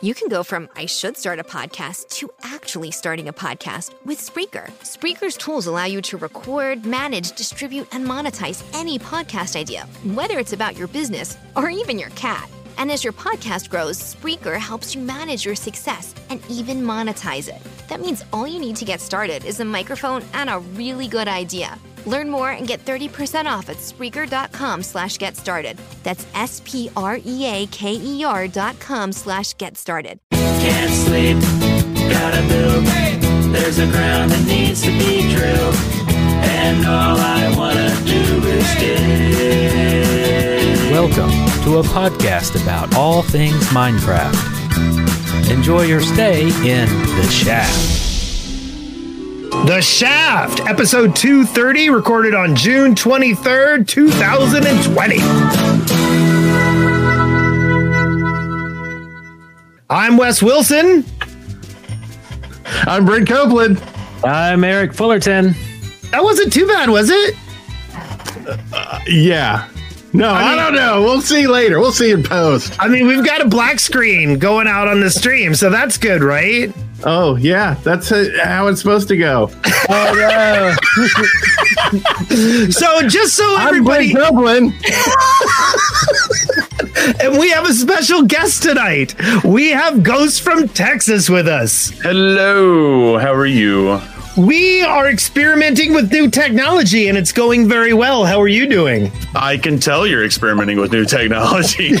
You can go from I should start a podcast to actually starting a podcast with Spreaker. Spreaker's tools allow you to record, manage, distribute, and monetize any podcast idea, whether it's about your business or even your cat. And as your podcast grows, Spreaker helps you manage your success and even monetize it. That means all you need to get started is a microphone and a really good idea. Learn more and get 30% off at Spreaker.com/get started. That's Spreaker.com/get started. Can't sleep, gotta build. There's a ground that needs to be drilled. And all I wanna do is dig. Welcome to a podcast about all things Minecraft. Enjoy your stay in The Shaft. The Shaft, episode 230, recorded on June 23rd, 2020. I'm Wes Wilson. I'm Brent Copeland. I'm Eric Fullerton. That wasn't too bad, was it? Yeah. No, I mean, I don't know. We'll see later. We'll see in post. I mean, we've got a black screen going out on the stream, so that's good, right? Oh, yeah. That's how it's supposed to go. Oh, yeah. So just so everybody... I'm Brent Copeland. And we have a special guest tonight. We have Ghost from Texas with us. Hello. How are you? We are experimenting with new technology, and it's going very well. How are you doing? I can tell you're experimenting with new technology.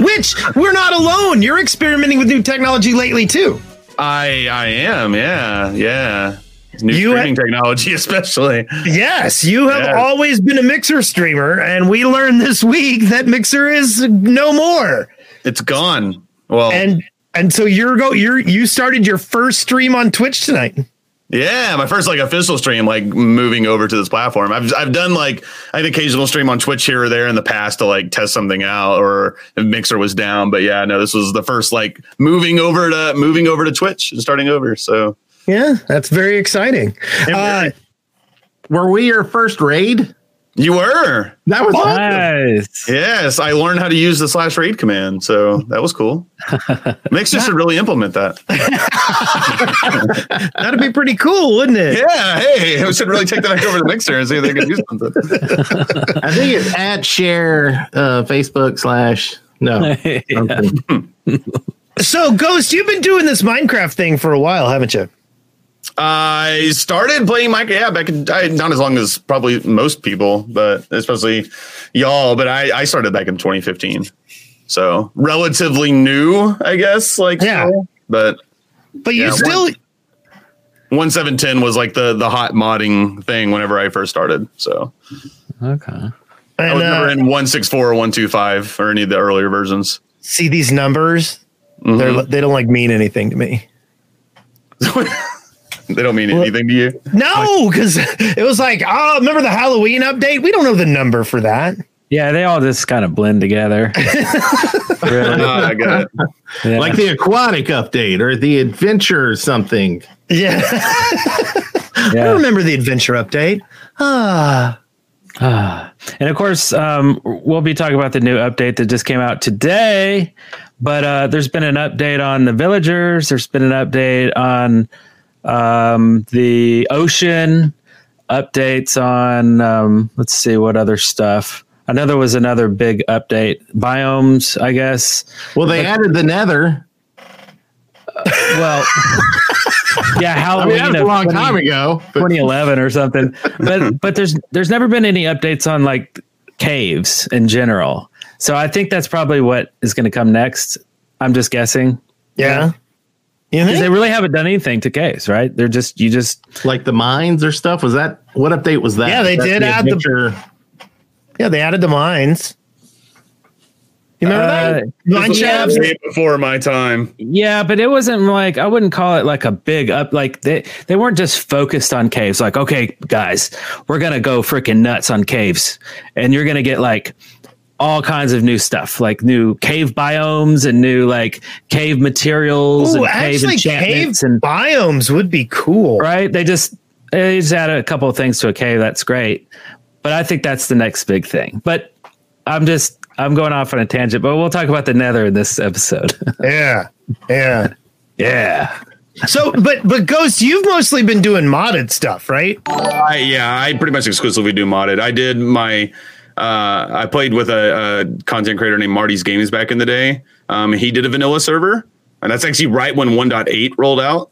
Which, we're not alone. You're experimenting with new technology lately, too. I am, yeah, yeah. New streaming technology, especially. Yes, you have always been a Mixer streamer, and we learned this week that Mixer is no more. It's gone. Well, And so you started your first stream on Twitch tonight. Yeah, my first official stream, moving over to this platform. I've done an occasional stream on Twitch here or there in the past to test something out, or if Mixer was down. But yeah, no, this was the first moving over to Twitch and starting over. So yeah, that's very exciting. Were we your first raid? You were. That was nice. Awesome. Yes, I learned how to use the /raid command, so that was cool. Mixer should really implement that. That'd be pretty cool, wouldn't it? Yeah, hey, we should really take that over to Mixer and see if they can do something. I think it's @share Facebook/ no. Yeah. So, Ghost, you've been doing this Minecraft thing for a while, haven't you? I started playing Minecraft not as long as probably most people, but especially y'all. But I started back in 2015, so relatively new, I guess. But you still 1.7.10 was the hot modding thing whenever I first started. So okay, I was never in 1.6.4 or 1.2.5 or any of the earlier versions. See these numbers? Mm-hmm. They don't mean anything to me. They don't mean anything to you? No, because it was remember the Halloween update? We don't know the number for that. Yeah, they all just kind of blend together. Really? Oh, I got it. Yeah. Like the aquatic update or the adventure or something. Yeah. Yeah. I remember the adventure update. And of course, we'll be talking about the new update that just came out today. But there's been an update on the villagers. There's been an update on... the ocean, updates on let's see what other stuff. Another big update. Biomes, I guess. Well, they added the Nether. Yeah, Halloween. That was a long time ago, 2011 or something. But there's never been any updates on caves in general. So I think that's probably what is going to come next. I'm just guessing. Yeah. Because they really haven't done anything to caves, right? They're just the mines or stuff. Was that what update was that? Yeah, they did add they added the mines. You remember that? Mine shafts before my time. Yeah, but it wasn't I wouldn't call it a big up. They weren't just focused on caves. Okay, guys, we're gonna go freaking nuts on caves, and you're gonna get all kinds of new stuff, new cave biomes and new cave materials. Ooh, and enchantments cave and biomes would be cool, right? They just add a couple of things to a cave. That's great, but I think that's the next big thing. But I'm going off on a tangent, but we'll talk about the Nether in this episode. Yeah. So, but Ghost, you've mostly been doing modded stuff, right? I pretty much exclusively do modded. I did my, I played with a content creator named Marty's Games back in the day. He did a vanilla server, and that's actually right when 1.8 rolled out.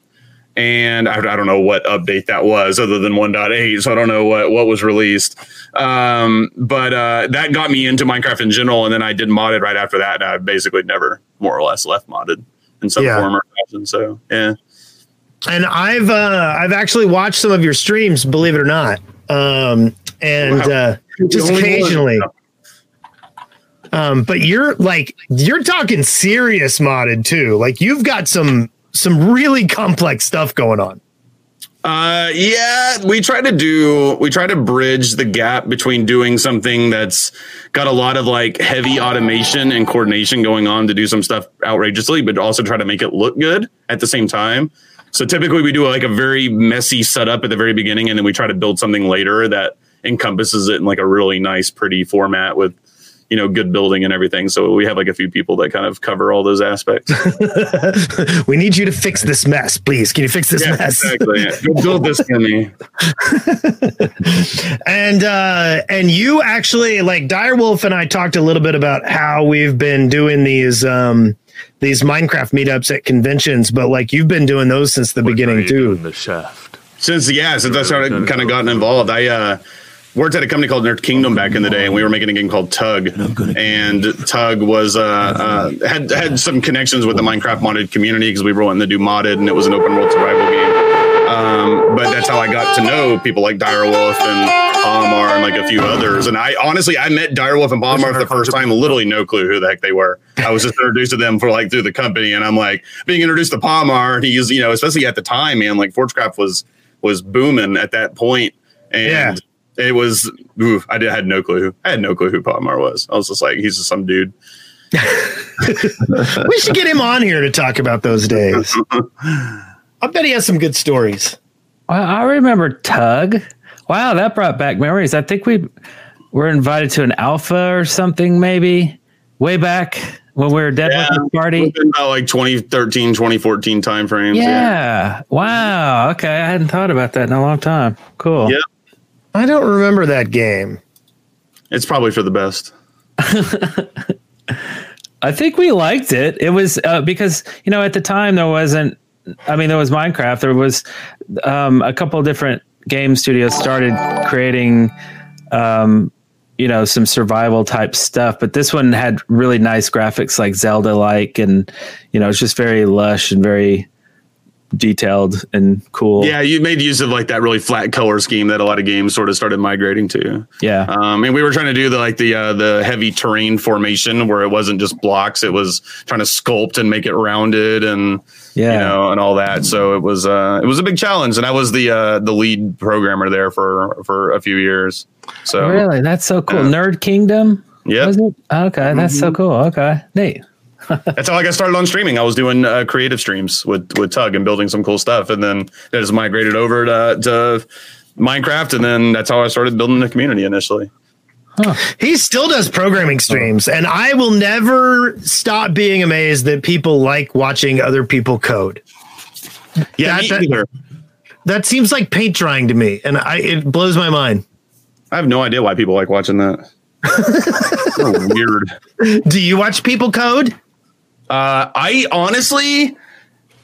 And I don't know what update that was other than 1.8. So I don't know what was released. But that got me into Minecraft in general. And then I did modded right after that. And I basically never more or less left modded in some form or fashion. So, yeah. And I've actually watched some of your streams, believe it or not. Just occasionally. But you're talking serious modded too. Like you've got some really complex stuff going on. We try to bridge the gap between doing something that's got a lot of like heavy automation and coordination going on to do some stuff outrageously, but also try to make it look good at the same time. So typically we do like a very messy setup at the very beginning, and then we try to build something later that encompasses it in like a really nice, pretty format with, you know, good building and everything. So we have like a few people that kind of cover all those aspects. We need you to fix this mess, please. Can you fix this mess? Exactly. Yeah. Build this for me. And you actually, like, Direwolf and I talked a little bit about how we've been doing these Minecraft meetups at conventions, but like you've been doing those since the beginning too. The Shaft. Since I started kind of gotten involved, I worked at a company called Nerd Kingdom back in the day, and we were making a game called Tug. And Tug was had some connections with the Minecraft modded community because we were wanting to do modded, and it was an open world survival game. But that's how I got to know people like Direwolf and Palmar and like a few others. And I honestly met Direwolf and Palmar for the first time, literally no clue who the heck they were. I was just introduced to them through the company, and I'm like being introduced to Palmar, and he's, you know, especially at the time, man, like Forgecraft was booming at that point. And it was, I had no clue who Palmar was. I was just like, he's just some dude. We should get him on here to talk about those days. I bet he has some good stories. Well, I remember Tug. Wow, that brought back memories. I think we were invited to an alpha or something, maybe way back when we were deadlifting party. About like 2013, 2014 time frames. Yeah. Wow. Okay. I hadn't thought about that in a long time. Cool. Yep. I don't remember that game. It's probably for the best. I think we liked it. It was because, you know, at the time there was Minecraft. There was a couple of different game studios started creating, you know, some survival type stuff. But this one had really nice graphics, like Zelda-like. And, you know, it's just very lush and very detailed and cool. Yeah, you made use of like that really flat color scheme that a lot of games sort of started migrating to. Yeah. And we were trying to do the heavy terrain formation where it wasn't just blocks, it was trying to sculpt and make it rounded and you know, and all that. So it was a big challenge, and I was the lead programmer there for a few years. So really, that's so cool. Nerd Kingdom? Yeah. Okay, that's so cool. Okay. Neat. That's how I got started on streaming. I was doing creative streams with Tug and building some cool stuff, and then that just migrated over to Minecraft, and then that's how I started building the community initially. Huh. He still does programming streams, and I will never stop being amazed that people like watching other people code. Yeah, that seems like paint drying to me, and it blows my mind. I have no idea why people like watching that. Weird. Do you watch people code? I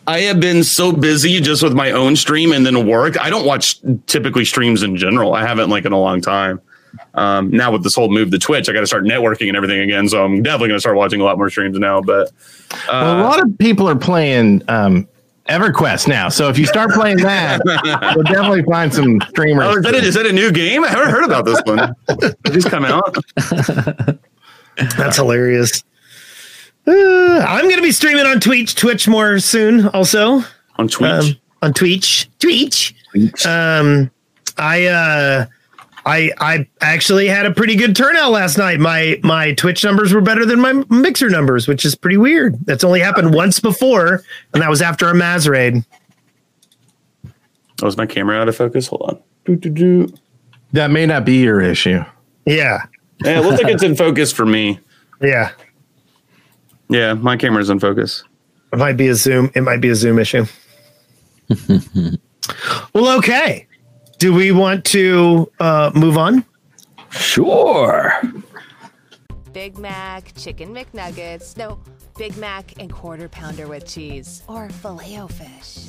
have been so busy just with my own stream and then work. I don't watch typically streams in general. I haven't in a long time. Now with this whole move to Twitch, I got to start networking and everything again. So I'm definitely going to start watching a lot more streams now. But a lot of people are playing EverQuest now. So if you start playing that, you'll definitely find some streamers. Oh, is that a new game? I haven't heard about this one. Did this come out? That's hilarious. I'm going to be streaming on Twitch more soon. Also on Twitch, Twitch. I actually had a pretty good turnout last night. My Twitch numbers were better than my Mixer numbers, which is pretty weird. That's only happened once before, and that was after a Maz raid. Oh, is my camera out of focus? Hold on. That may not be your issue. Yeah. Yeah, it looks like it's in focus for me. Yeah. Yeah, my camera's in focus. It might be a zoom. It might be a zoom issue. Well, okay. Do we want to move on? Sure. Big Mac, Chicken McNuggets. No, Big Mac and Quarter Pounder with Cheese or Filet-O-Fish.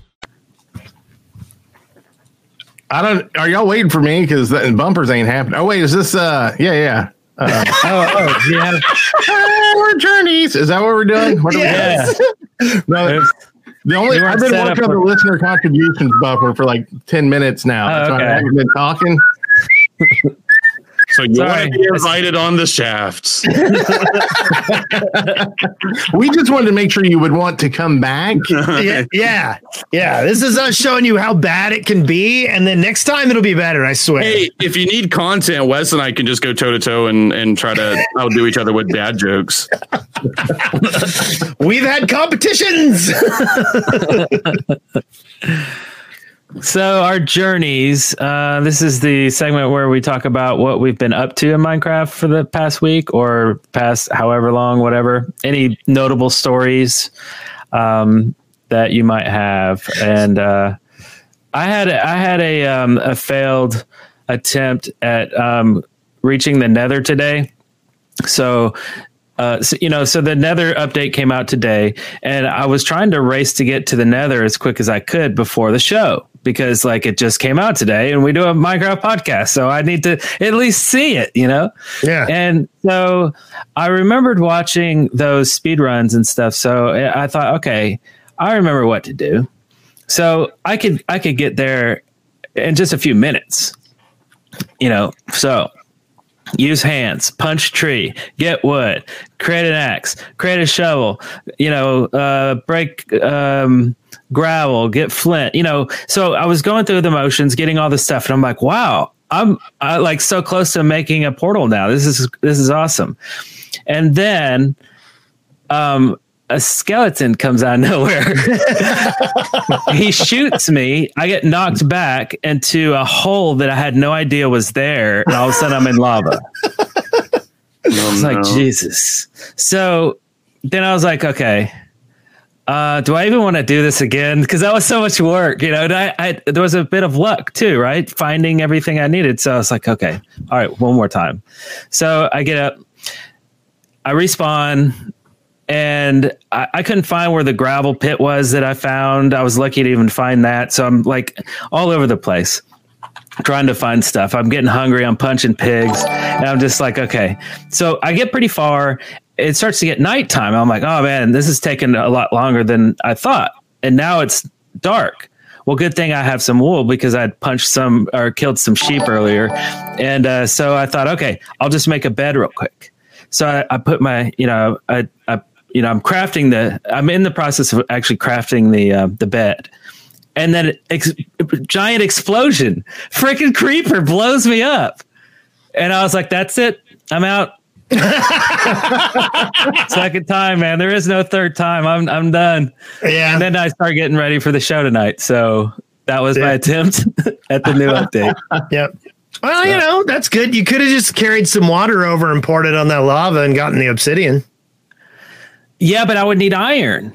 I don't. Are y'all waiting for me? Because the bumpers ain't happening. Oh wait, is this? Yeah, yeah. Yeah. We're journeys. Is that what we're doing? What are we doing? No, the only I've been working on the listener contributions buffer for like 10 minutes now. That's why I haven't been talking. So you want to be invited on the shafts. We just wanted to make sure you would want to come back. Yeah. This is us showing you how bad it can be. And then next time it'll be better, I swear. Hey, if you need content, Wes and I can just go toe-to-toe and try to outdo each other with dad jokes. We've had competitions. So our journeys, this is the segment where we talk about what we've been up to in Minecraft for the past week or past however long, whatever, any notable stories that you might have. And I had a failed attempt at reaching the Nether today. So the Nether update came out today, and I was trying to race to get to the Nether as quick as I could before the show because, like, it just came out today, and we do a Minecraft podcast, so I need to at least see it, you know? Yeah. And so I remembered watching those speedruns and stuff, so I thought, okay, I remember what to do. So I could get there in just a few minutes, you know, so... Use hands, punch tree, get wood, create an axe, create a shovel, you know, break gravel, get flint, you know. So I was going through the motions, getting all this stuff. And I'm like, wow, I'm like so close to making a portal now. This is awesome. And then a skeleton comes out of nowhere. He shoots me. I get knocked back into a hole that I had no idea was there. And all of a sudden I'm in lava. Like, Jesus. So then I was like, okay, do I even want to do this again? Cause that was so much work, you know, and I there was a bit of luck too, right? Finding everything I needed. So I was like, okay, all right, one more time. So I get up, I respawn, and I couldn't find where the gravel pit was that I found. I was lucky to even find that. So I'm like all over the place trying to find stuff. I'm getting hungry. I'm punching pigs. And I'm just like, okay. So I get pretty far. It starts to get nighttime. I'm like, oh, man, this is taking a lot longer than I thought. And now it's dark. Well, good thing I have some wool because I'd punched some or killed some sheep earlier. And so I thought, okay, I'll just make a bed real quick. So I put my, you know, I I'm crafting I'm in the process of actually crafting the bed. And then giant explosion, freaking creeper blows me up. And I was like, that's it. I'm out. Second time, man. There is no third time. I'm done. Yeah. And then I start getting ready for the show tonight. So that was my attempt at the new update. Yep. Well, you know, that's good. You could have just carried some water over and poured it on that lava and gotten the obsidian. Yeah, but I would need iron,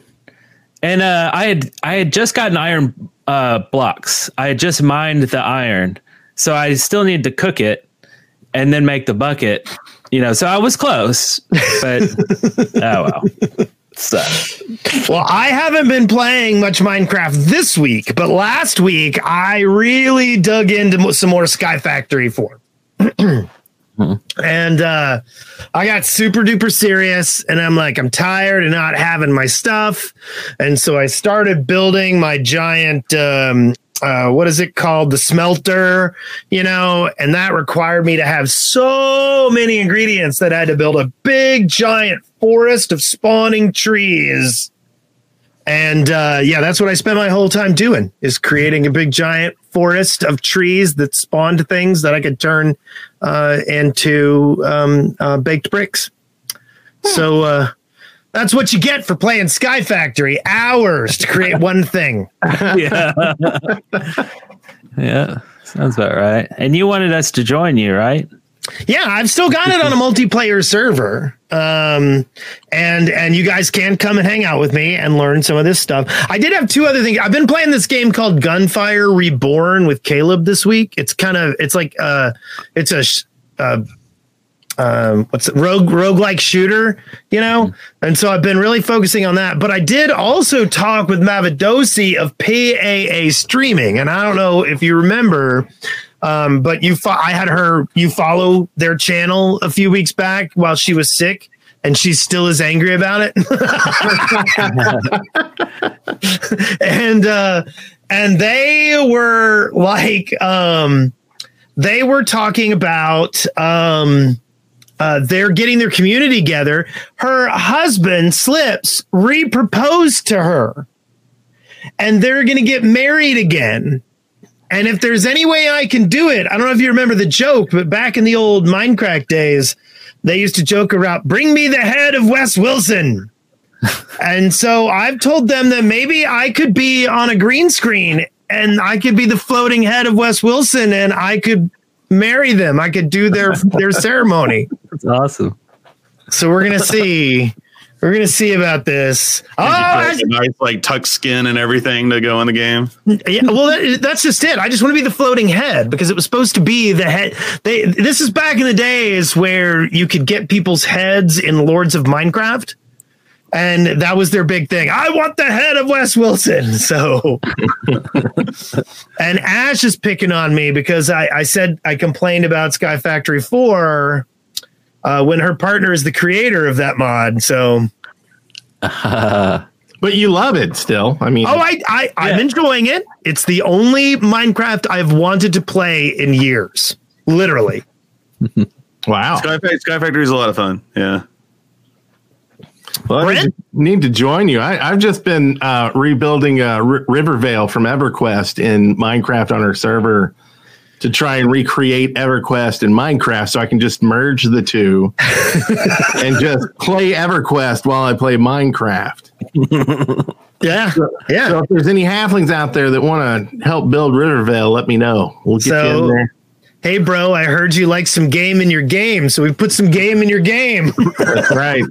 and I had just gotten iron blocks. I had just mined the iron, so I still need to cook it and then make the bucket. You know, so I was close, but oh well. So. Well, I haven't been playing much Minecraft this week, but last week I really dug into some more Sky Factory 4. And I got super duper serious, and I'm like, I'm tired of not having my stuff. And so I started building my giant, what is it called? The smelter, you know, and that required me to have so many ingredients that I had to build a big giant forest of spawning trees. And yeah, that's what I spent my whole time doing, is creating a big giant forest of trees that spawned things that I could turn into baked bricks. So that's what you get for playing Sky Factory. Hours to create one thing. Yeah. Yeah. Sounds about right. And you wanted us to join you, right? Yeah, I've still got it on a multiplayer server. And you guys can come and hang out with me and learn some of this stuff. I did have two other things. I've been playing this game called Gunfire Reborn with Caleb this week. It's kind of, it's like, it's a, what's it? Roguelike shooter, you know? And so I've been really focusing on that, but I did also talk with Mavadosi of PAA Streaming. And I don't know if you remember, but I had her, you follow their channel a few weeks back while she was sick, and she still is angry about it. And they were like, they were talking about, they're getting their community together. Her husband, Slips, re-proposed to her, and they're going to get married again. And if there's any way I can do it, I don't know if you remember the joke, but back in the old Minecraft days, they used to joke around, bring me the head of Wes Wilson. And so I've told them that maybe I could be on a green screen and I could be the floating head of Wes Wilson, and I could marry them. I could do their ceremony. That's awesome. So we're going to see. We're gonna see about this. Oh, nice, like tuck skin and everything to go in the game. Yeah, well, that's just it. I just want to be the floating head, because it was supposed to be the head. This is back in the days where you could get people's heads in Lords of Minecraft, and that was their big thing. I want the head of Wes Wilson. So, and Ash is picking on me because I said I complained about Sky Factory 4 when her partner is the creator of that mod. So. But you love it still. I mean, I'm enjoying it. It's the only Minecraft I've wanted to play in years, literally. Wow. Sky Factory is a lot of fun. Yeah. Well, Brent? I need to join you. I've just been rebuilding Rivervale from EverQuest in Minecraft on our server to try and recreate EverQuest in Minecraft, so I can just merge the two and just play EverQuest while I play Minecraft. Yeah. Yeah. So if there's any halflings out there that want to help build Rivervale, let me know. We'll get you in there. Hey, bro, I heard you like some game in your game, so we put some game in your game. That's right.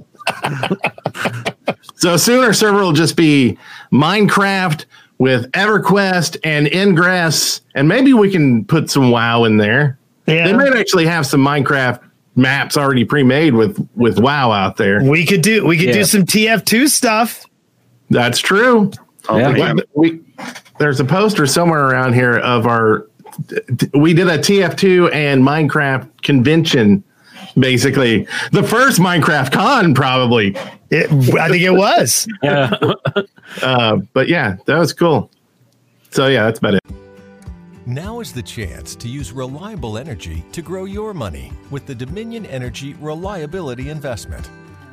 So soon our server will just be Minecraft with EverQuest and Ingress, and maybe we can put some WoW in there. Yeah. They might actually have some Minecraft maps already pre-made with WoW out there. We could do some TF2 stuff. That's true. Yeah. There's a poster somewhere around here of our, we did a TF2 and Minecraft convention, basically. The first Minecraft con, probably. I think it was. Yeah. But yeah, that was cool. So yeah, that's about it. Now is the chance to use reliable energy to grow your money with the Dominion Energy Reliability Investment.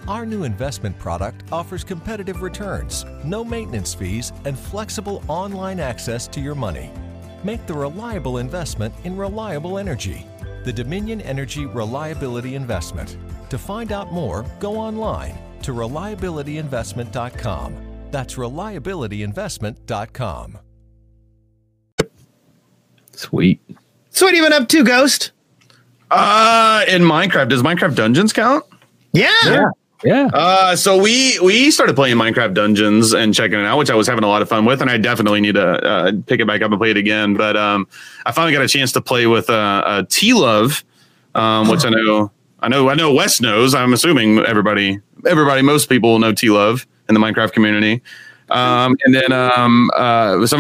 Our new investment product offers competitive returns, no maintenance fees, and flexible online access to your money. Make the reliable investment in reliable energy. The Dominion Energy Reliability Investment. To find out more, go online to reliabilityinvestment.com. That's reliabilityinvestment.com. Sweet. So what are you even up to, Ghost? In Minecraft. Does Minecraft Dungeons count? Yeah. Yeah. Yeah. So we started playing Minecraft Dungeons and checking it out, which I was having a lot of fun with, and I definitely need to pick it back up and play it again. But I finally got a chance to play with T-Love, which I know Wes knows. I'm assuming most people will know T-Love in the Minecraft community. And then some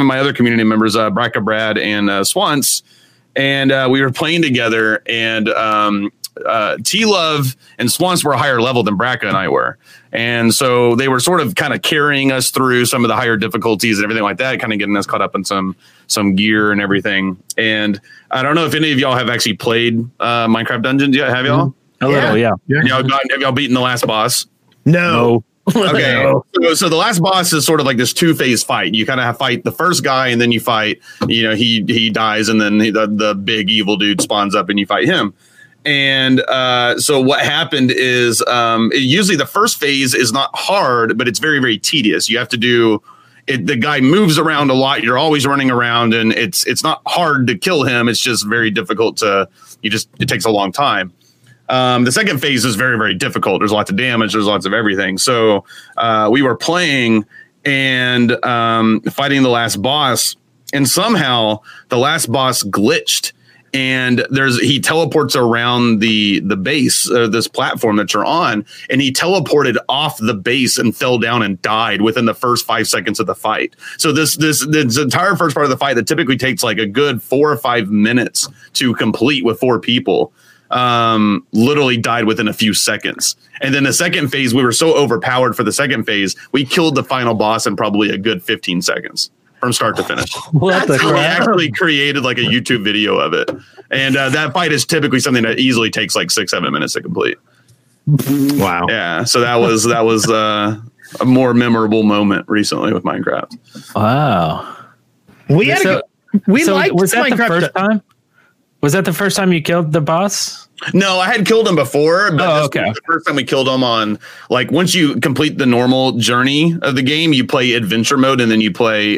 of my other community members, Bracka Brad and Swans, and we were playing together, and T-Love and Swans were a higher level than Bracka and I were. And so they were sort of kind of carrying us through some of the higher difficulties and everything like that, kind of getting us caught up in some gear and everything. And I don't know if any of y'all have actually played Minecraft Dungeons yet. Have y'all? Mm-hmm. A little, yeah. Have y'all beaten the last boss? No. Okay, so the last boss is sort of like this two-phase fight. You kind of fight the first guy, and then you fight, you know, he dies, and then the big evil dude spawns up, and you fight him. And so what happened is usually the first phase is not hard, but it's very, very tedious. You have to do it. The guy moves around a lot. You're always running around, and it's not hard to kill him. It's just very difficult to it takes a long time. The second phase is very, very difficult. There's lots of damage. There's lots of everything. So we were playing and fighting the last boss, and somehow the last boss glitched. And he teleports around the base, this platform that you're on, and he teleported off the base and fell down and died within the first 5 seconds of the fight. So this entire first part of the fight that typically takes like a good 4 or 5 minutes to complete with 4 people, literally died within a few seconds. And then the second phase, we were so overpowered for the second phase, we killed the final boss in probably a good 15 seconds. From start to finish. What the crap? We actually created like a YouTube video of it. And that fight is typically something that easily takes like 6-7 minutes to complete. Wow. Yeah. So that was a more memorable moment recently with Minecraft. Wow. Was that Minecraft the first time? Was that the first time you killed the boss? No, I had killed him before, but this was the first time we killed him on, like, once you complete the normal journey of the game, you play adventure mode, and then you play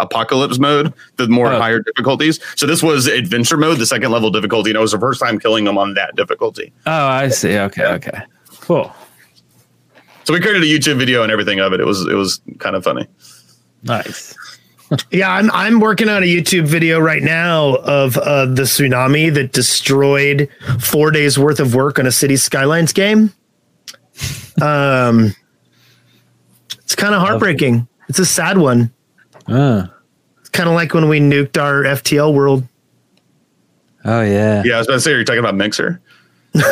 apocalypse mode, the more higher difficulties. So this was adventure mode, the second level difficulty, and it was the first time killing him on that difficulty. Oh, I see. Okay, yeah. Okay. Cool. So we created a YouTube video and everything of it. It was kind of funny. Nice. Yeah, I'm working on a YouTube video right now of the tsunami that destroyed 4 days worth of work on a City Skylines game. It's kind of heartbreaking. It's a sad one. It's kind of like when we nuked our FTL world. Oh yeah. Yeah, I was about to say, you're talking about Mixer. Yeah,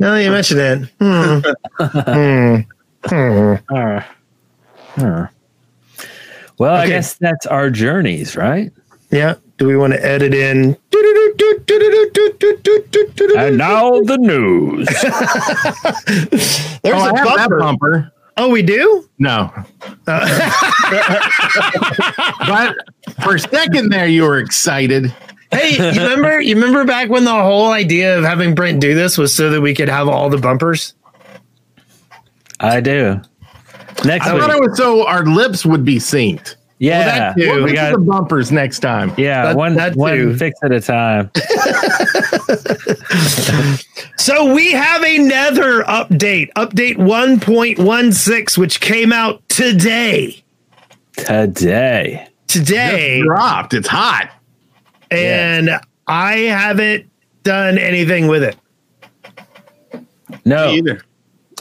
now that you mentioned it. All right. Huh. Well, okay. I guess that's our journeys, right? Yeah. Do we want to edit in? And now the news. There's a bumper. Oh, we do? No. But for a second there, you were excited. Hey, you remember back when the whole idea of having Brent do this was so that we could have all the bumpers? I do. Next week. Thought it was so our lips would be synced. Yeah, well, we got the bumpers next time. Yeah, one fix at a time. So we have a Nether update, update 1.16, which came out today. Today just dropped. It's hot, and I haven't done anything with it. No, me either.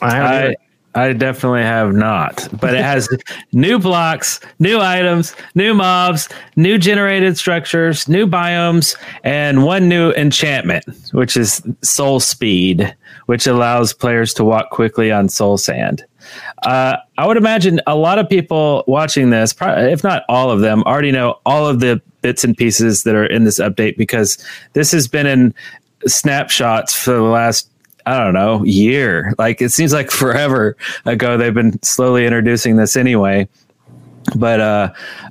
I haven't either. I definitely have not, but it has new blocks, new items, new mobs, new generated structures, new biomes, and one new enchantment, which is soul speed, which allows players to walk quickly on soul sand. I would imagine a lot of people watching this, if not all of them, already know all of the bits and pieces that are in this update, because this has been in snapshots for the last, I don't know, year. Like, it seems like forever ago they've been slowly introducing this anyway. But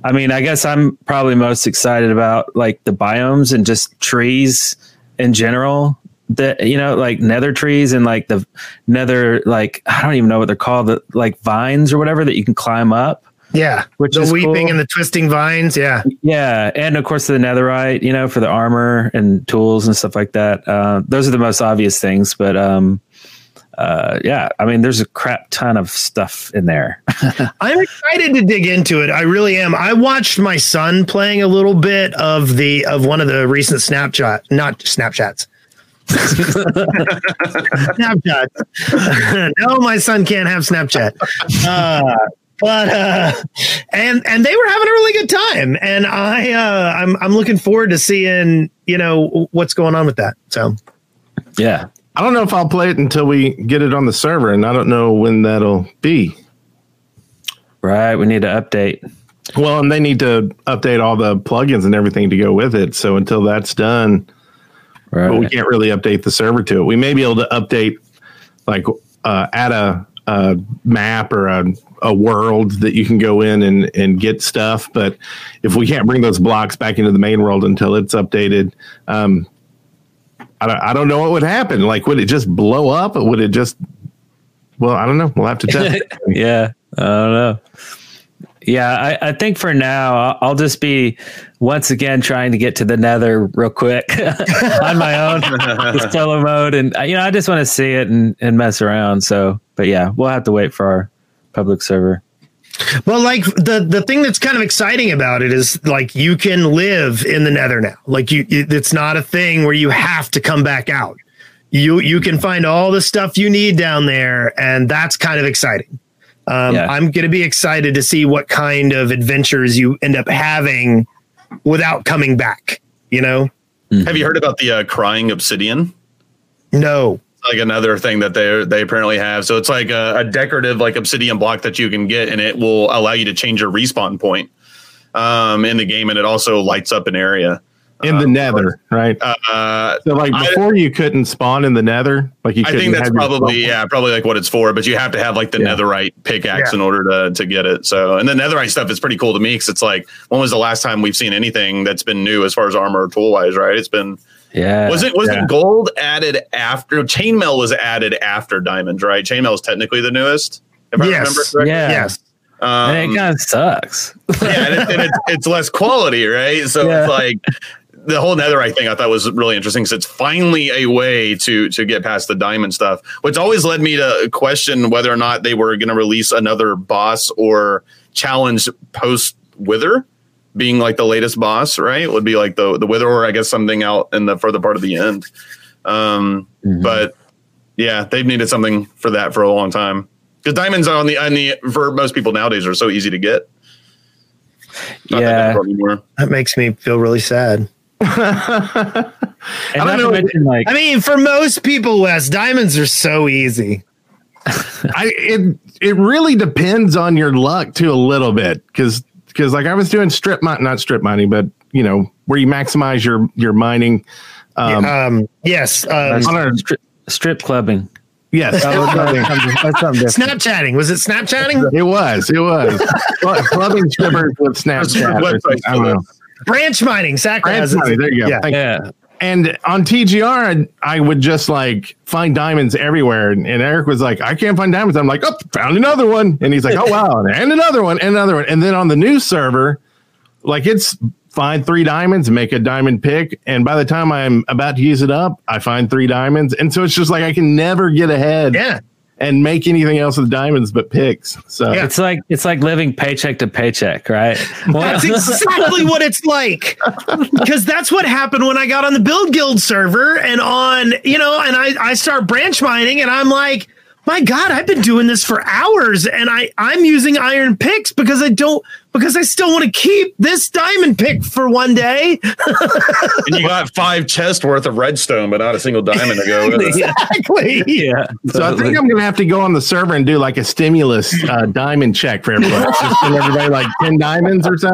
I mean, I guess I'm probably most excited about like the biomes and just trees in general. That, you know, like nether trees and like the nether, like I don't even know what they're called, the, like vines or whatever that you can climb up. Yeah, which the weeping cool. And the twisting vines. Yeah, yeah, and of course the netherite, you know, for the armor and tools and stuff like that. Those are the most obvious things, but yeah, I mean, there's a crap ton of stuff in there. I'm excited to dig into it. I really am. I watched my son playing a little bit of one of the recent Snapchats. Snapchats. No, my son can't have Snapchat. But and they were having a really good time, and I'm looking forward to seeing, you know, what's going on with that. So yeah, I don't know if I'll play it until we get it on the server, and I don't know when that'll be. Right, we need to update. Well, and they need to update all the plugins and everything to go with it. So until that's done, right. But we can't really update the server to it. We may be able to update like add a map or a world that you can go in and get stuff. But if we can't bring those blocks back into the main world until it's updated, I don't know what would happen. Like, would it just blow up? Or would it just, well, I don't know. We'll have to test. Yeah. I don't know. Yeah. I think for now I'll just be once again trying to get to the Nether real quick on my own solo mode. And I just want to see it and mess around. So, but yeah, we'll have to wait for our public server. Well, like the thing that's kind of exciting about it is like you can live in the Nether now. Like it's not a thing where you have to come back out. You can find all the stuff you need down there, and that's kind of exciting. Yeah. I'm going to be excited to see what kind of adventures you end up having without coming back. Mm-hmm. Have you heard about the crying obsidian? No. Like another thing that they apparently have. So it's like a decorative like obsidian block that you can get, and it will allow you to change your respawn point in the game, and it also lights up an area in the Nether, right? So like before you couldn't spawn in the Nether, like you. I think that's probably like what it's for. But you have to have like the netherite pickaxe in order to get it. So, and the netherite stuff is pretty cool to me because it's like, when was the last time we've seen anything that's been new as far as armor or tool wise? Right? It's been. Yeah. Wasn't gold added after chainmail was added after diamonds, right? Chainmail is technically the newest, if I remember correctly. Yeah. Yes. And it kind of sucks. and it's less quality, right? So it's like the whole netherite thing I thought was really interesting because it's finally a way to get past the diamond stuff, which always led me to question whether or not they were going to release another boss or challenge post Wither. Being like the latest boss, right? Would be like the Wither, or I guess something out in the further part of the end. But yeah, they've needed something for that for a long time. Because diamonds are on the for most people nowadays are so easy to get. That makes me feel really sad. I don't know. I mean, for most people, Wes, diamonds are so easy. It really depends on your luck too a little bit because like I was doing not strip mining, but where you maximize your mining. Strip clubbing. Yes. Snapchatting. Was it Snapchatting? It was. Clubbing strippers with Snapchat. I don't know. Branch mining. There you go. Yeah. Thank you. And on TGR, I would just like find diamonds everywhere. And Eric was like, I can't find diamonds. I'm like, oh, found another one. And he's like, oh, wow. And another one. And then on the new server, like it's find 3 diamonds, make a diamond pick. And by the time I'm about to use it up, I find 3 diamonds. And so it's just like I can never get ahead. Yeah. And make anything else with diamonds but picks. So it's like living paycheck to paycheck, right? That's exactly what it's like. Because that's what happened when I got on the Build Guild server and I start branch mining and I'm like, my God, I've been doing this for hours and I'm using iron picks because I still want to keep this diamond pick for one day. And you got 5 chests worth of redstone, but not a single diamond to go with it. Exactly. Yeah. So totally. I think I'm going to have to go on the server and do like a stimulus diamond check for everybody. Just give everybody like 10 diamonds or so.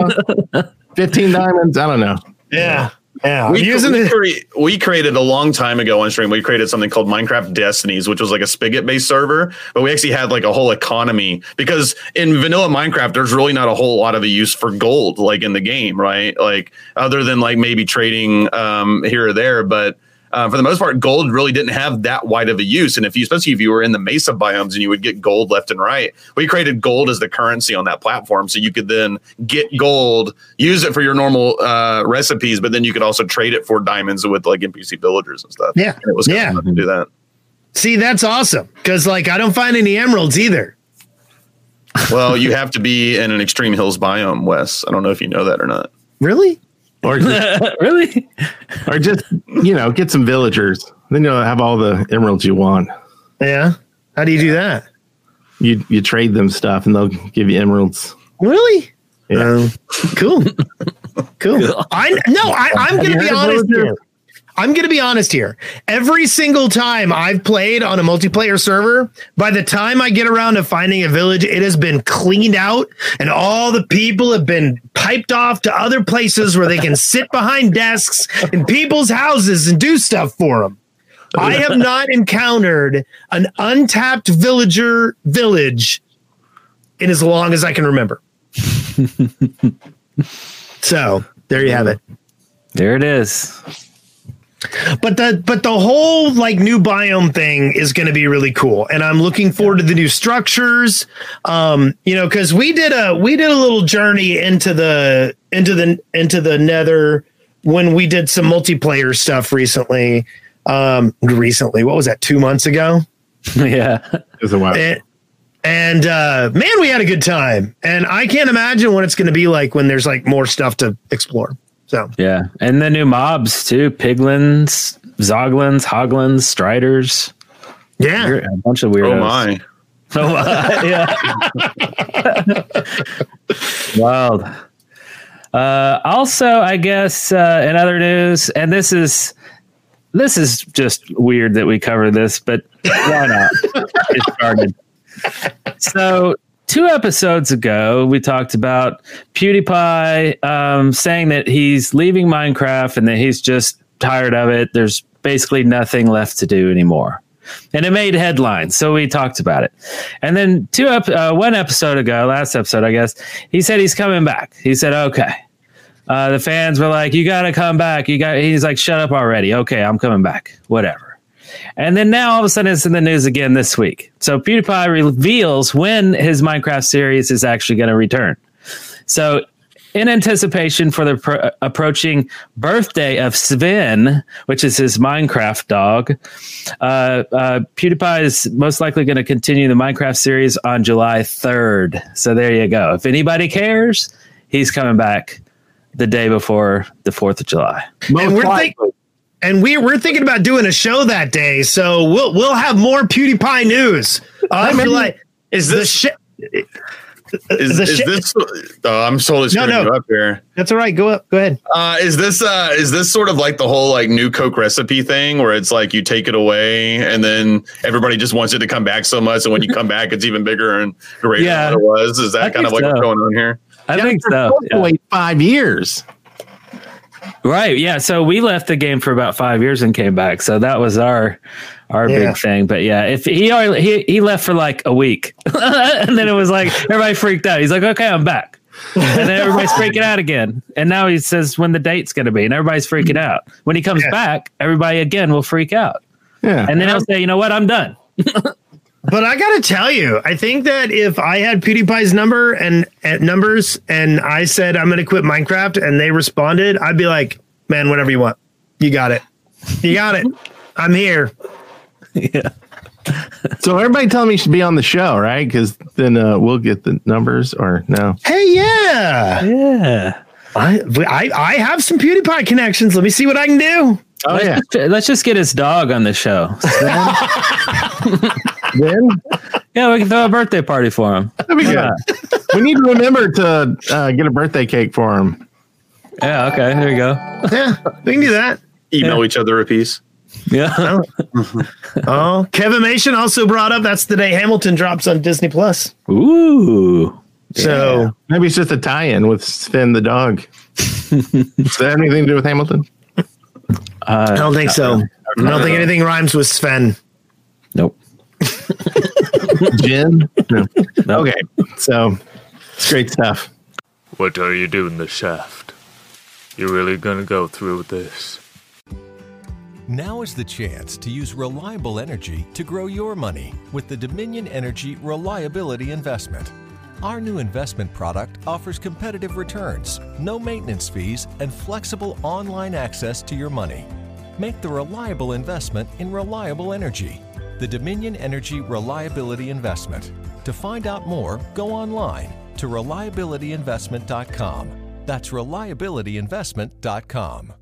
15 diamonds. I don't know. Yeah. Yeah, we created a long time ago on stream. We created something called Minecraft Destinies, which was like a spigot-based server, but we actually had like a whole economy because in vanilla Minecraft, there's really not a whole lot of a use for gold, like in the game, right? Like other than like maybe trading here or there, but for the most part, gold really didn't have that wide of a use. And especially if you were in the mesa biomes and you would get gold left and right, we created gold as the currency on that platform. So you could then get gold, use it for your normal recipes, but then you could also trade it for diamonds with like NPC villagers and stuff. Yeah. And it was kind of fun to do that. See, that's awesome. Cause like, I don't find any emeralds either. Well, you have to be in an extreme hills biome, Wes. I don't know if you know that or not. Really? Or just, really? Or just, get some villagers. Then you'll have all the emeralds you want. Yeah. How do you do that? You trade them stuff and they'll give you emeralds. Really? Yeah. Cool. I'm going to be honest here. Every single time I've played on a multiplayer server, by the time I get around to finding a village, it has been cleaned out and all the people have been piped off to other places where they can sit behind desks in people's houses and do stuff for them. I have not encountered an untapped village in as long as I can remember. So there you have it. There it is. But the whole like new biome thing is going to be really cool, and I'm looking forward to the new structures. You know, because we did a little journey into the Nether when we did some multiplayer stuff recently. What was that? 2 months ago? Yeah, it was a while. And man, we had a good time, and I can't imagine what it's going to be like when there's like more stuff to explore. So yeah, and the new mobs too: piglins, zoglins, hoglins, striders. Yeah, you're a bunch of weirdos. Oh my! Oh yeah. Wild. Also, I guess in other news, and this is just weird that we cover this, but why not? It started. So 2 episodes ago, we talked about PewDiePie saying that he's leaving Minecraft and that he's just tired of it. There's basically nothing left to do anymore. And it made headlines, so we talked about it. And then last episode, I guess, he said he's coming back. He said, okay. The fans were like, you got to come back. He's like, shut up already. Okay, I'm coming back. Whatever. And then now all of a sudden it's in the news again this week. So PewDiePie reveals when his Minecraft series is actually going to return. So in anticipation for the approaching birthday of Sven, which is his Minecraft dog, PewDiePie is most likely going to continue the Minecraft series on July 3rd. So there you go. If anybody cares, he's coming back the day before the 4th of July. And we're thinking about doing a show that day, so we'll have more PewDiePie news. I'm slowly screwing you up here. That's all right. Go up. Go ahead. Is this sort of like the whole like new Coke recipe thing, where it's like you take it away and then everybody just wants it to come back so much, and when you come back, it's even bigger and greater than it was? Is that kind of like what's going on here? I think so. Yeah. Wait 5 years. Right, yeah. So we left the game for about 5 years and came back. So that was our big thing. But yeah, if he left for like a week, and then it was like everybody freaked out. He's like, okay, I'm back, and then everybody's freaking out again. And now he says when the date's going to be, and everybody's freaking out. When he comes back, everybody again will freak out. Yeah, and then he'll say, you know what, I'm done. But I gotta tell you, I think that if I had PewDiePie's number and I said I'm gonna quit Minecraft and they responded, I'd be like, man, whatever you want, you got it, I'm here. Yeah. So everybody tell me you should be on the show, right? Because then we'll get the numbers or no? Hey, yeah. I have some PewDiePie connections. Let me see what I can do. Oh yeah, let's just get his dog on the show. Then? Yeah, we can throw a birthday party for him. That'd be good. We need to remember to get a birthday cake for him. Yeah, okay. There you go. Yeah, we can do that. Email each other a piece. Yeah. Oh, Kevin Mason also brought up that's the day Hamilton drops on Disney Plus. Ooh. So maybe it's just a tie-in with Sven the dog. Does that have anything to do with Hamilton? I don't think so. I don't think anything rhymes with Sven. Nope. Jim? No. Okay, so it's great stuff. What are you doing, The Shaft? You're really gonna go through with this? Now is the chance to use reliable energy to grow your money with the Dominion Energy Reliability Investment. Our new investment product offers competitive returns, no maintenance fees, and flexible online access to your money. Make the reliable investment in reliable energy. The Dominion Energy Reliability Investment. To find out more, go online to reliabilityinvestment.com. That's reliabilityinvestment.com.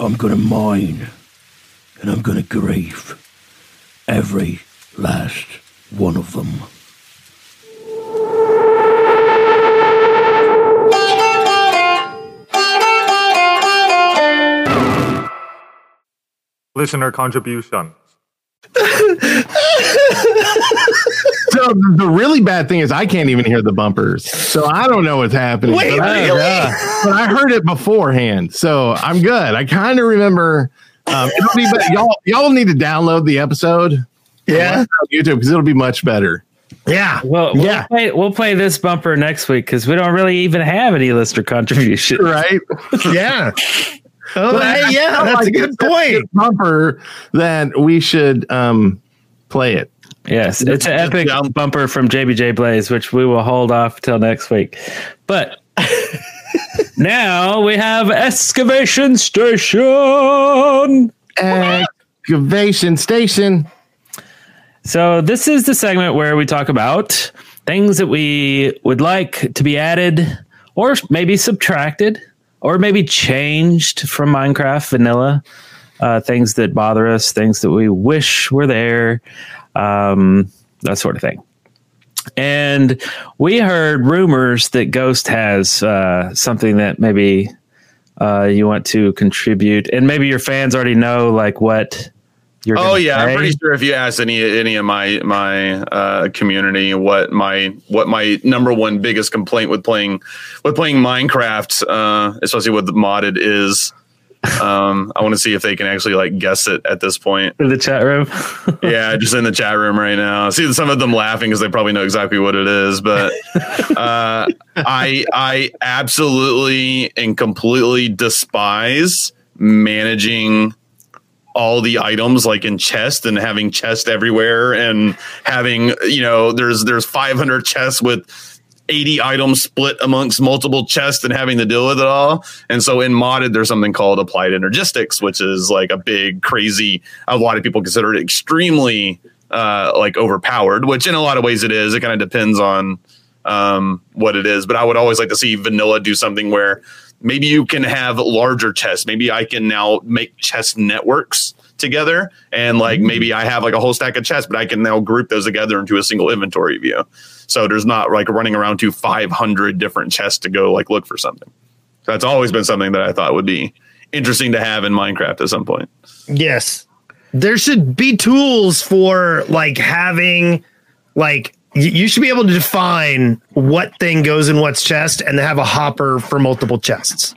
I'm going to mine, and I'm going to grieve every last one of them. Listener contribution. So the really bad thing is I can't even hear the bumpers. So I don't know what's happening. Wait, but I heard it beforehand. So I'm good. I kind of remember It'll be better. Y'all need to download the episode. Yeah, on YouTube, because it'll be much better. Yeah. Well, we'll play this bumper next week because we don't really even have any lister contributions, right? Yeah. Oh, hey, yeah, that's a good point. Bumper, then we should play it. Yes, it's an epic bumper from JBJ Blaze, which we will hold off till next week. But now we have Excavation Station. Excavation Station. So this is the segment where we talk about things that we would like to be added or maybe subtracted or maybe changed from Minecraft vanilla. Things that bother us, things that we wish were there, that sort of thing. And we heard rumors that Ghost has something that maybe you want to contribute. And maybe your fans already know like what... Oh yeah, play. I'm pretty sure if you ask any of my community what my number one biggest complaint with playing Minecraft, especially with the modded, is. I want to see if they can actually like guess it at this point in the chat room. Yeah, just in the chat room right now. See some of them laughing because they probably know exactly what it is. But I absolutely and completely despise managing all the items like in chest and having chest everywhere and having, you know, there's 500 chests with 80 items split amongst multiple chests and having to deal with it all. And so in modded, there's something called applied energistics, which is like a big, crazy, a lot of people consider it extremely like overpowered, which in a lot of ways it is. It kind of depends on what it is, but I would always like to see vanilla do something where maybe you can have larger chests. Maybe I can now make chest networks together. And like, maybe I have like a whole stack of chests, but I can now group those together into a single inventory view. So there's not like running around to 500 different chests to go like look for something. So that's always been something that I thought would be interesting to have in Minecraft at some point. Yes. There should be tools for like having like, you should be able to define what thing goes in what's chest and have a hopper for multiple chests.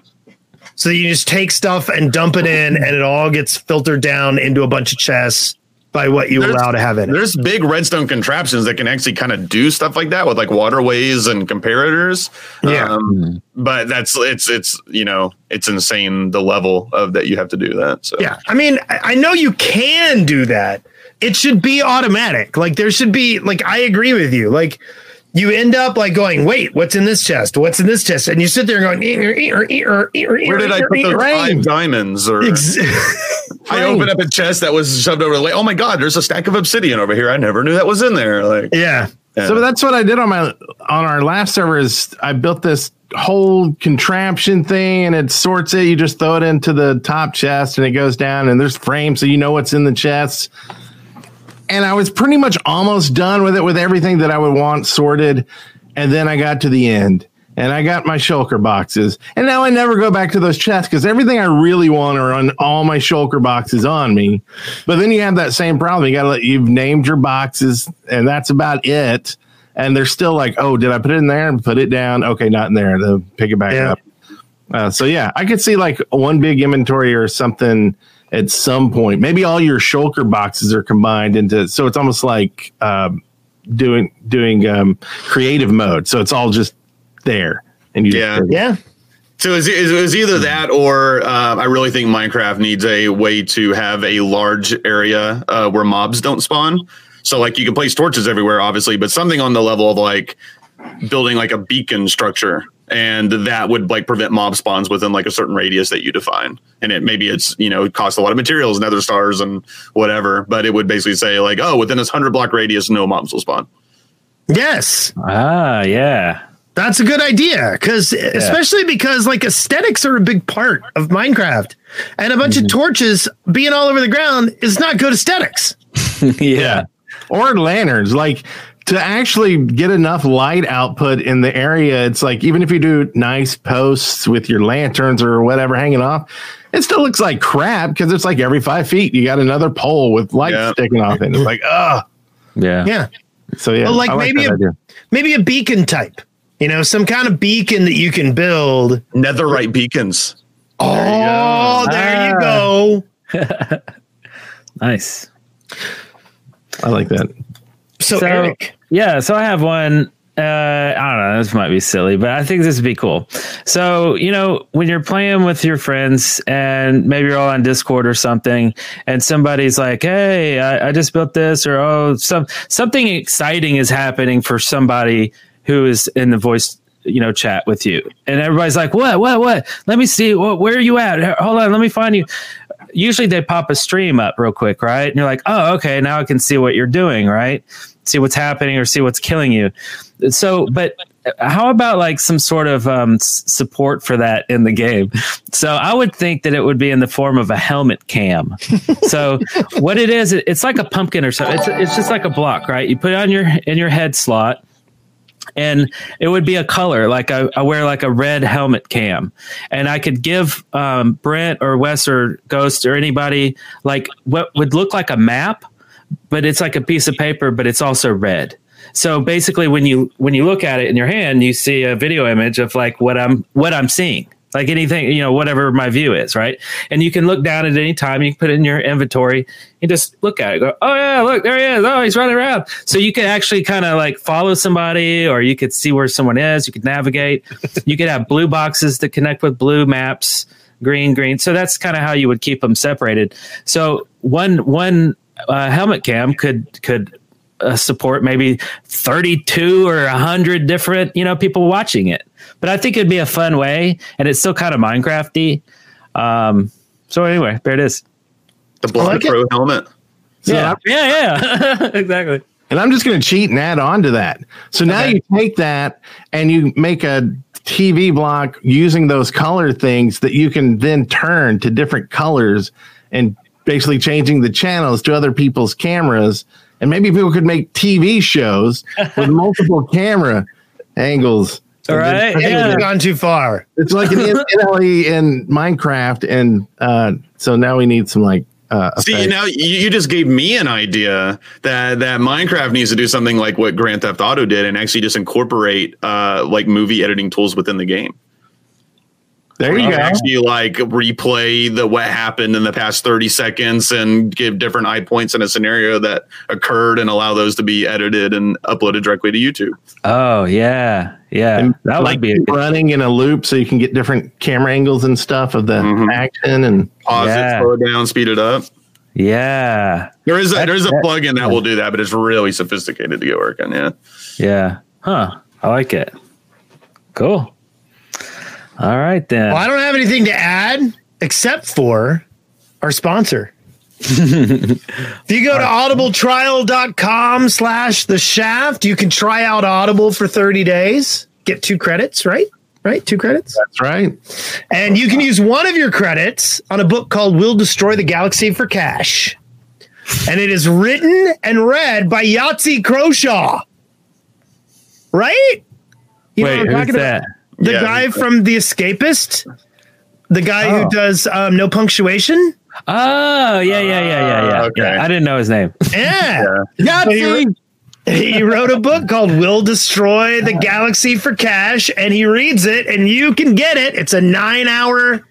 So you just take stuff and dump it in and it all gets filtered down into a bunch of chests by what you allow to have in it. There's big redstone contraptions that can actually kind of do stuff like that with like waterways and comparators. Yeah. But it's you know, it's insane the level of that you have to do that. So yeah, I mean, I know you can do that. It should be automatic. Like there should be like, I agree with you. Like you end up like going, wait, what's in this chest? What's in this chest? And you sit there going, where did I put those 5 diamonds? Or I open up a chest that was shoved over the lake. Oh my God, there's a stack of obsidian over here. I never knew that was in there. Like, yeah. So that's what I did on our last server is I built this whole contraption thing and it sorts it. You just throw it into the top chest and it goes down and there's frames. So you know what's in the chest. And I was pretty much almost done with it with everything that I would want sorted. And then I got to the end and I got my shulker boxes. And now I never go back to those chests because everything I really want are on all my shulker boxes on me. But then you have that same problem. You've named your boxes and that's about it. And they're still like, oh, did I put it in there and put it down? Okay, not in there. They'll pick it back up. So yeah, I could see like one big inventory or something at some point. Maybe all your shulker boxes are combined into, so it's almost like doing creative mode. So it's all just there. And you So it was either that or I really think Minecraft needs a way to have a large area where mobs don't spawn. So like you can place torches everywhere, obviously, but something on the level of like building like a beacon structure. And that would like prevent mob spawns within like a certain radius that you define. And it maybe it's, you know, it costs a lot of materials, nether stars and whatever, but it would basically say like, oh, within this 100-block radius, no mobs will spawn. Yes. Ah, yeah. That's a good idea. Especially because like aesthetics are a big part of Minecraft and a bunch of torches being all over the ground is not good aesthetics. Yeah. Or lanterns. Like, to actually get enough light output in the area, it's like even if you do nice posts with your lanterns or whatever hanging off, it still looks like crap because it's like every 5 feet you got another pole with light sticking off it. It's like, yeah. So yeah, well, like maybe a beacon type, you know, some kind of beacon that you can build. Netherite beacons. Oh, there you go. Nice. I like that. So Eric. Yeah, so I have one. I don't know. This might be silly, but I think this would be cool. So, you know, when you're playing with your friends and maybe you're all on Discord or something, and somebody's like, hey, I just built this, or, oh, something exciting is happening for somebody who is in the voice, you know, chat with you. And everybody's like, what? Let me see. Where are you at? Hold on. Let me find you. Usually they pop a stream up real quick, right? And you're like, oh, okay. Now I can see what you're doing, right? See what's happening or see what's killing you. So, but how about like some sort of support for that in the game? So I would think that it would be in the form of a helmet cam. So what it is, it's like a pumpkin or something. It's just like a block, right? You put it on in your head slot, and it would be a color. Like I wear like a red helmet cam, and I could give Brent or Wes or Ghost or anybody like what would look like a map, but it's like a piece of paper, but it's also red. So basically when you look at it in your hand, you see a video image of like what I'm seeing, like anything, you know, whatever my view is. Right. And you can look down at any time. You can put it in your inventory and just look at it. Go, oh yeah, look, there he is. Oh, he's running around. So you can actually kind of like follow somebody, or you could see where someone is. You could navigate. You could have blue boxes that connect with blue maps, green. So that's kind of how you would keep them separated. So one helmet cam could support maybe 32 or 100 different, you know, people watching it. But I think it'd be a fun way, and it's still kind of Minecraft-y. So anyway, there it is. The Blonde Pro helmet. Yeah. Exactly. And I'm just going to cheat and add on to that. So now you take that and you make a TV block using those color things that you can then turn to different colors and basically changing the channels to other people's cameras. And maybe people could make TV shows with multiple camera angles. All right. You've gone too far. It's like an NLE in Minecraft. And so now we need some like. See, you know, you just gave me an idea that Minecraft needs to do something like what Grand Theft Auto did and actually just incorporate like movie editing tools within the game. There you go. Actually, like replay what happened in the past 30 seconds and give different eye points in a scenario that occurred and allow those to be edited and uploaded directly to YouTube. Oh yeah, yeah. And that would be running in a loop, so you can get different camera angles and stuff of the action and pause it, slow it down, speed it up. Yeah, there is a plugin that will do that, but it's really sophisticated to get work on. Yeah. Huh. I like it. Cool. All right, then. Well, I don't have anything to add except for our sponsor. If you go to audibletrial.com/theshaft, you can try out Audible for 30 days. Get 2 credits, right? Right? 2 credits? That's right. And you can use one of your credits on a book called We'll Destroy the Galaxy for Cash. And it is written and read by Yahtzee Croshaw. Right? Wait, who's that? The guy from The Escapist, the guy who does No Punctuation. Oh, yeah. Okay. Yeah, I didn't know his name. Yeah. So he wrote a book called We'll Destroy the Galaxy for Cash, and he reads it, and you can get it. It's a 9-hour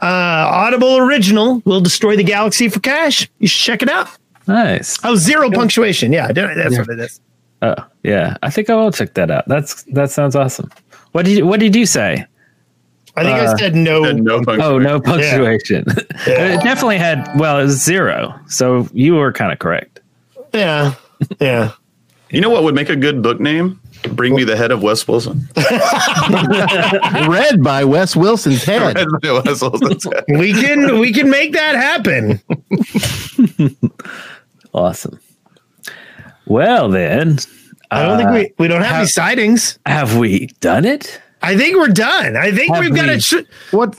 Audible original, We'll Destroy the Galaxy for Cash. You should check it out. Nice. Oh, zero punctuation. Yeah, that's what it is. Oh, yeah. I think I will check that out. That sounds awesome. What did you say? I think I said no punctuation. Oh, no punctuation. Yeah. It definitely had, well, it was 0. So you were kind of correct. Yeah. You know what would make a good book name? Bring Me the Head of Wes Wilson. Read by Wes Wilson's head. We can make that happen. Awesome. Well, then. I don't think we don't have any sightings. Have we done it? I think we're done. I think we've got to. What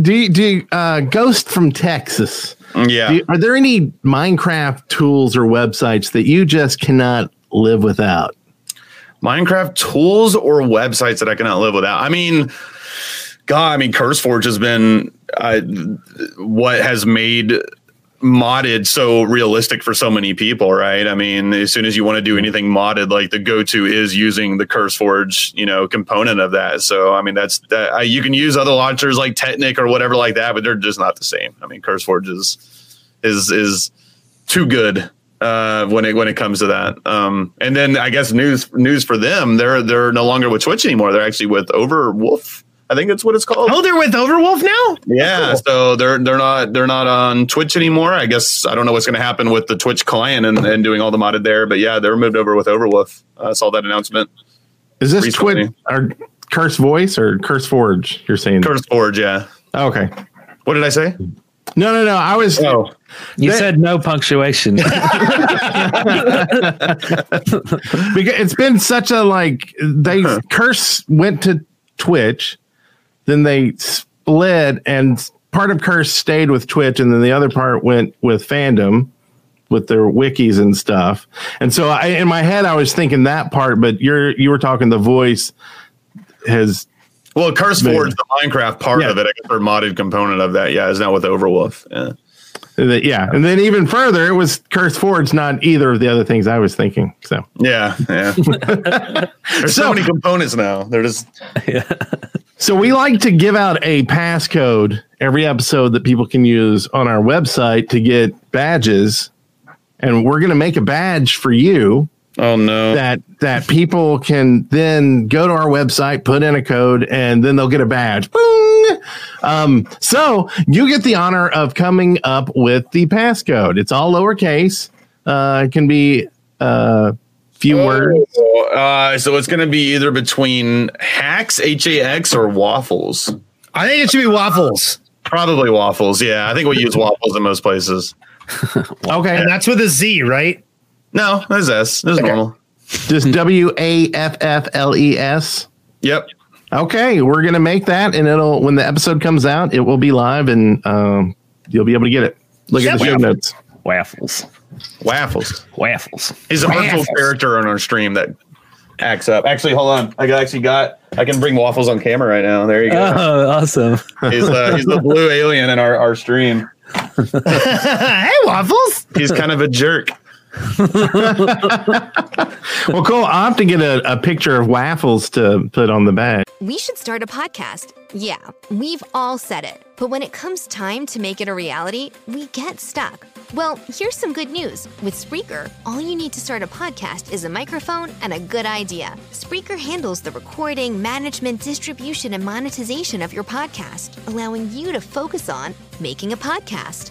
do you Ghost from Texas? Yeah. Are there any Minecraft tools or websites that you just cannot live without? Minecraft tools or websites that I cannot live without. I mean, CurseForge has been what has made modded so realistic for so many people, right? I mean, as soon as you want to do anything modded, like the go-to is using the CurseForge, you know, component of that. So, I mean, you can use other launchers like Technic or whatever like that, but they're just not the same. I mean, CurseForge is is too good when it comes to that. And then I guess news for them, they're no longer with Twitch anymore. They're actually with Overwolf. I think that's what it's called. Oh, they're with Overwolf now? Yeah, cool. So they're not on Twitch anymore. I guess I don't know what's going to happen with the Twitch client and doing all the modded there, but yeah, they're moved over with Overwolf. I saw that announcement. Is this Twitch or Curse Voice or CurseForge? You're saying CurseForge, yeah. Oh, okay. What did I say? No. I was. Oh. You said no punctuation. Because it's been such a Curse went to Twitch, then they split, and part of Curse stayed with Twitch, and then the other part went with fandom, with their wikis and stuff. And so in my head, I was thinking that part, but you were talking the voice has. Well, CurseForge, the Minecraft part of it, or modded component of that, is now with Overwolf. Yeah. And then even further, it was CurseForge, not either of the other things I was thinking. So yeah. There's so many components now. They're just So we like to give out a passcode every episode that people can use on our website to get badges, and we're going to make a badge for you. Oh no! That people can then go to our website, put in a code, and then they'll get a badge. Boom! So you get the honor of coming up with the passcode. It's all lowercase. It can be few words. So it's going to be either between hacks, HAX, or waffles. I think it should be waffles. Probably waffles. Yeah, I think we use waffles in most places. Okay, and that's with a Z, right? No, that's S. That's normal. Just WAFFLES. Yep. Okay, we're gonna make that, and it'll when the episode comes out, it will be live, and you'll be able to get it. Look at the show notes. Waffles. He's an artful character on our stream that acts up. Actually, hold on. I can bring Waffles on camera right now. There you go. Oh, awesome. He's the blue alien in our stream. Hey, Waffles. He's kind of a jerk. Well, cool. I'll have to get a picture of Waffles to put on the badge. We should start a podcast. Yeah, we've all said it. But when it comes time to make it a reality, we get stuck. Well, here's some good news. With Spreaker, all you need to start a podcast is a microphone and a good idea. Spreaker handles the recording, management, distribution, and monetization of your podcast, allowing you to focus on making a podcast.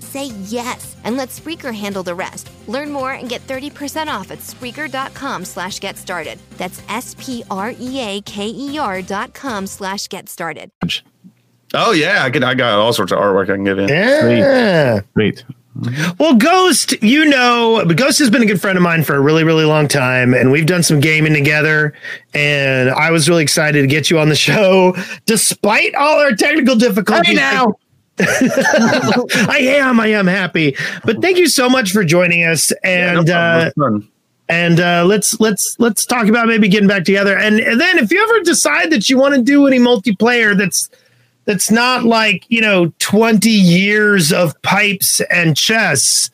say yes, and let Spreaker handle the rest. Learn more and get 30% off at Spreaker.com/get started. That's SPREAKER.com/get started. Oh, yeah. I got all sorts of artwork I can give in. Yeah. Sweet. Well, Ghost, Ghost has been a good friend of mine for a really, really long time, and we've done some gaming together, and I was really excited to get you on the show, despite all our technical difficulties. Hey, now. I am happy. But thank you so much for joining us, and let's talk about maybe getting back together. And then if you ever decide that you want to do any multiplayer that's not 20 years of pipes and chess,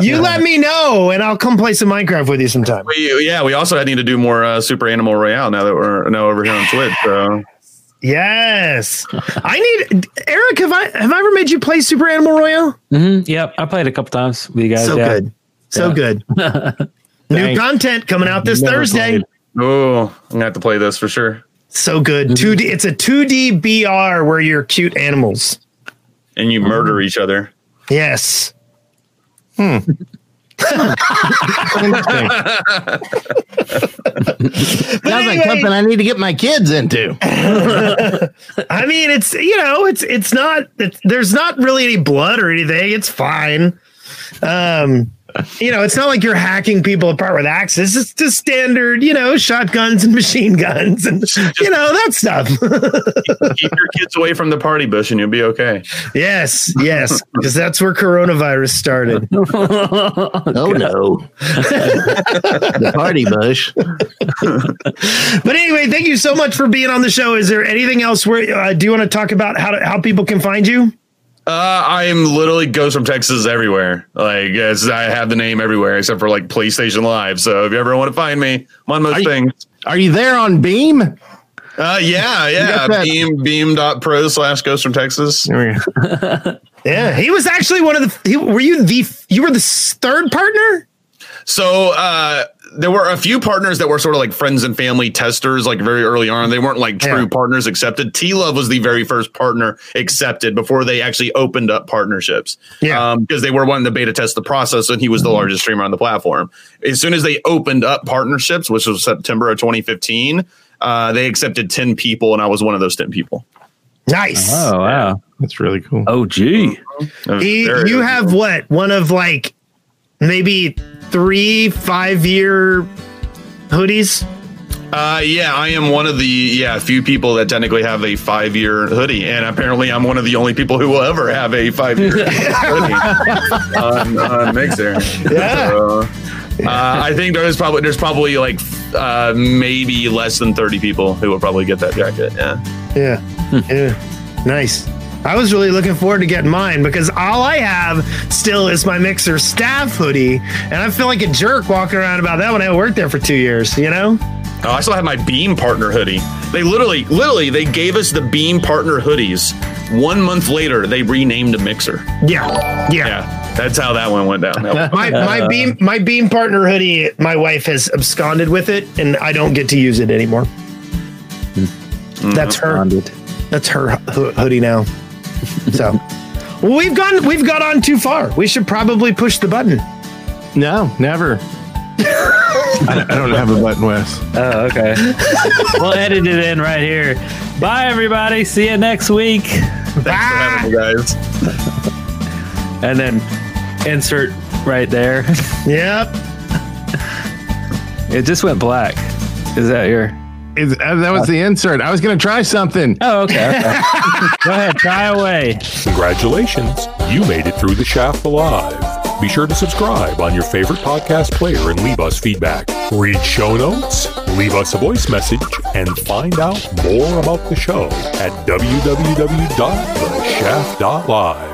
you let me know, and I'll come play some Minecraft with you sometime. We also need to do more Super Animal Royale now that we're over here on Twitch. So. Yes. I need Eric. Have I ever made you play Super Animal Royale? Mm-hmm. Yep. I played a couple times with you guys. So good. New content coming out this Thursday. Oh, I'm going to have to play this for sure. So good. 2D. It's a 2D BR where you're cute animals and you murder each other. Yes. Sounds like something I need to get my kids into. I mean, it's not there's not really any blood or anything. It's fine. You know, it's not like you're hacking people apart with axes. It's just standard, you know, shotguns and machine guns and, you know, that stuff. Keep your kids away from the party bush and you'll be okay. Yes, yes, because that's where coronavirus started. Oh, no. The party bush. But anyway, thank you so much for being on the show. Is there anything else where do you want to talk about how people can find you? I'm literally Ghost from Texas everywhere. Like, I have the name everywhere except for like PlayStation Live. So if you ever want to find me, I'm on most things. Are you there on Beam? Yeah. Beam.pro/Ghost from Texas. Yeah. He was actually one of the, you were the third partner. So, there were a few partners that were sort of like friends and family testers, like very early on. They weren't like true partners accepted. T-Love was the very first partner accepted before they actually opened up partnerships. Yeah, because they were wanting to beta test the process, and he was the largest streamer on the platform. As soon as they opened up partnerships, which was September of 2015, they accepted 10 people, and I was one of those 10 people. Nice. Oh, wow. That's really cool. Oh, gee. You have what? One of like maybe 3 5-year hoodies. Yeah, I am one of the few people that technically have a 5-year hoodie, and apparently I'm one of the only people who will ever have a 5-year hoodie on Mixer. Yeah. I think there's probably like maybe less than 30 people who will probably get that jacket. Yeah. Nice. I was really looking forward to getting mine because all I have still is my Mixer staff hoodie, and I feel like a jerk walking around about that when I worked there for 2 years, you know? Oh, I still have my Beam partner hoodie. They literally, they gave us the Beam partner hoodies. 1 month later, they renamed the Mixer. Yeah. That's how that one went down. My Beam partner hoodie, my wife has absconded with it, and I don't get to use it anymore. That's her. That's her hoodie now. So we've got on too far. We should probably push the button. No, never. I don't have a button, Wes. Oh, okay. We'll edit it in right here. Bye, everybody. See you next week. Thanks for having me, guys. And then insert right there. Yep. It just went black. Is that your... that was the insert. I was going to try something. Oh, okay. Go ahead. Try away. Congratulations. You made it through The Shaft alive. Be sure to subscribe on your favorite podcast player and leave us feedback. Read show notes, leave us a voice message, and find out more about the show at www.theshaft.live.